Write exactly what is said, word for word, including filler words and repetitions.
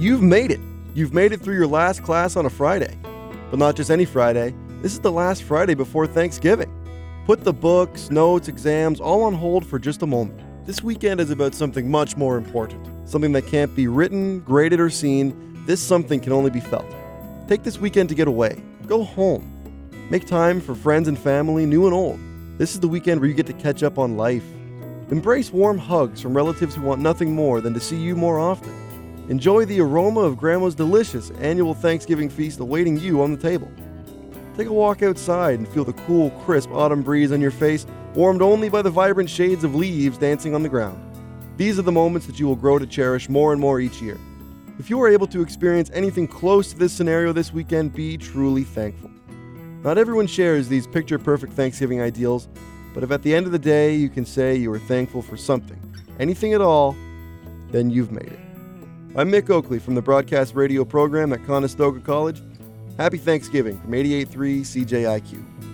You've made it. You've made it through your last class on a Friday. But not just any Friday. This is the last Friday before Thanksgiving. Put the books, notes, exams, all on hold for just a moment. This weekend is about something much more important. Something that can't be written, graded, or seen. This something can only be felt. Take this weekend to get away. Go home. Make time for friends and family, new and old. This is the weekend where you get to catch up on life. Embrace warm hugs from relatives who want nothing more than to see you more often. Enjoy the aroma of Grandma's delicious annual Thanksgiving feast awaiting you on the table. Take a walk outside and feel the cool, crisp autumn breeze on your face, warmed only by the vibrant shades of leaves dancing on the ground. These are the moments that you will grow to cherish more and more each year. If you are able to experience anything close to this scenario this weekend, be truly thankful. Not everyone shares these picture-perfect Thanksgiving ideals, but if at the end of the day you can say you are thankful for something, anything at all, then you've made it. I'm Mick Oakley from the Broadcast Radio program at Conestoga College. Happy Thanksgiving from eighty-eight point three C J I Q.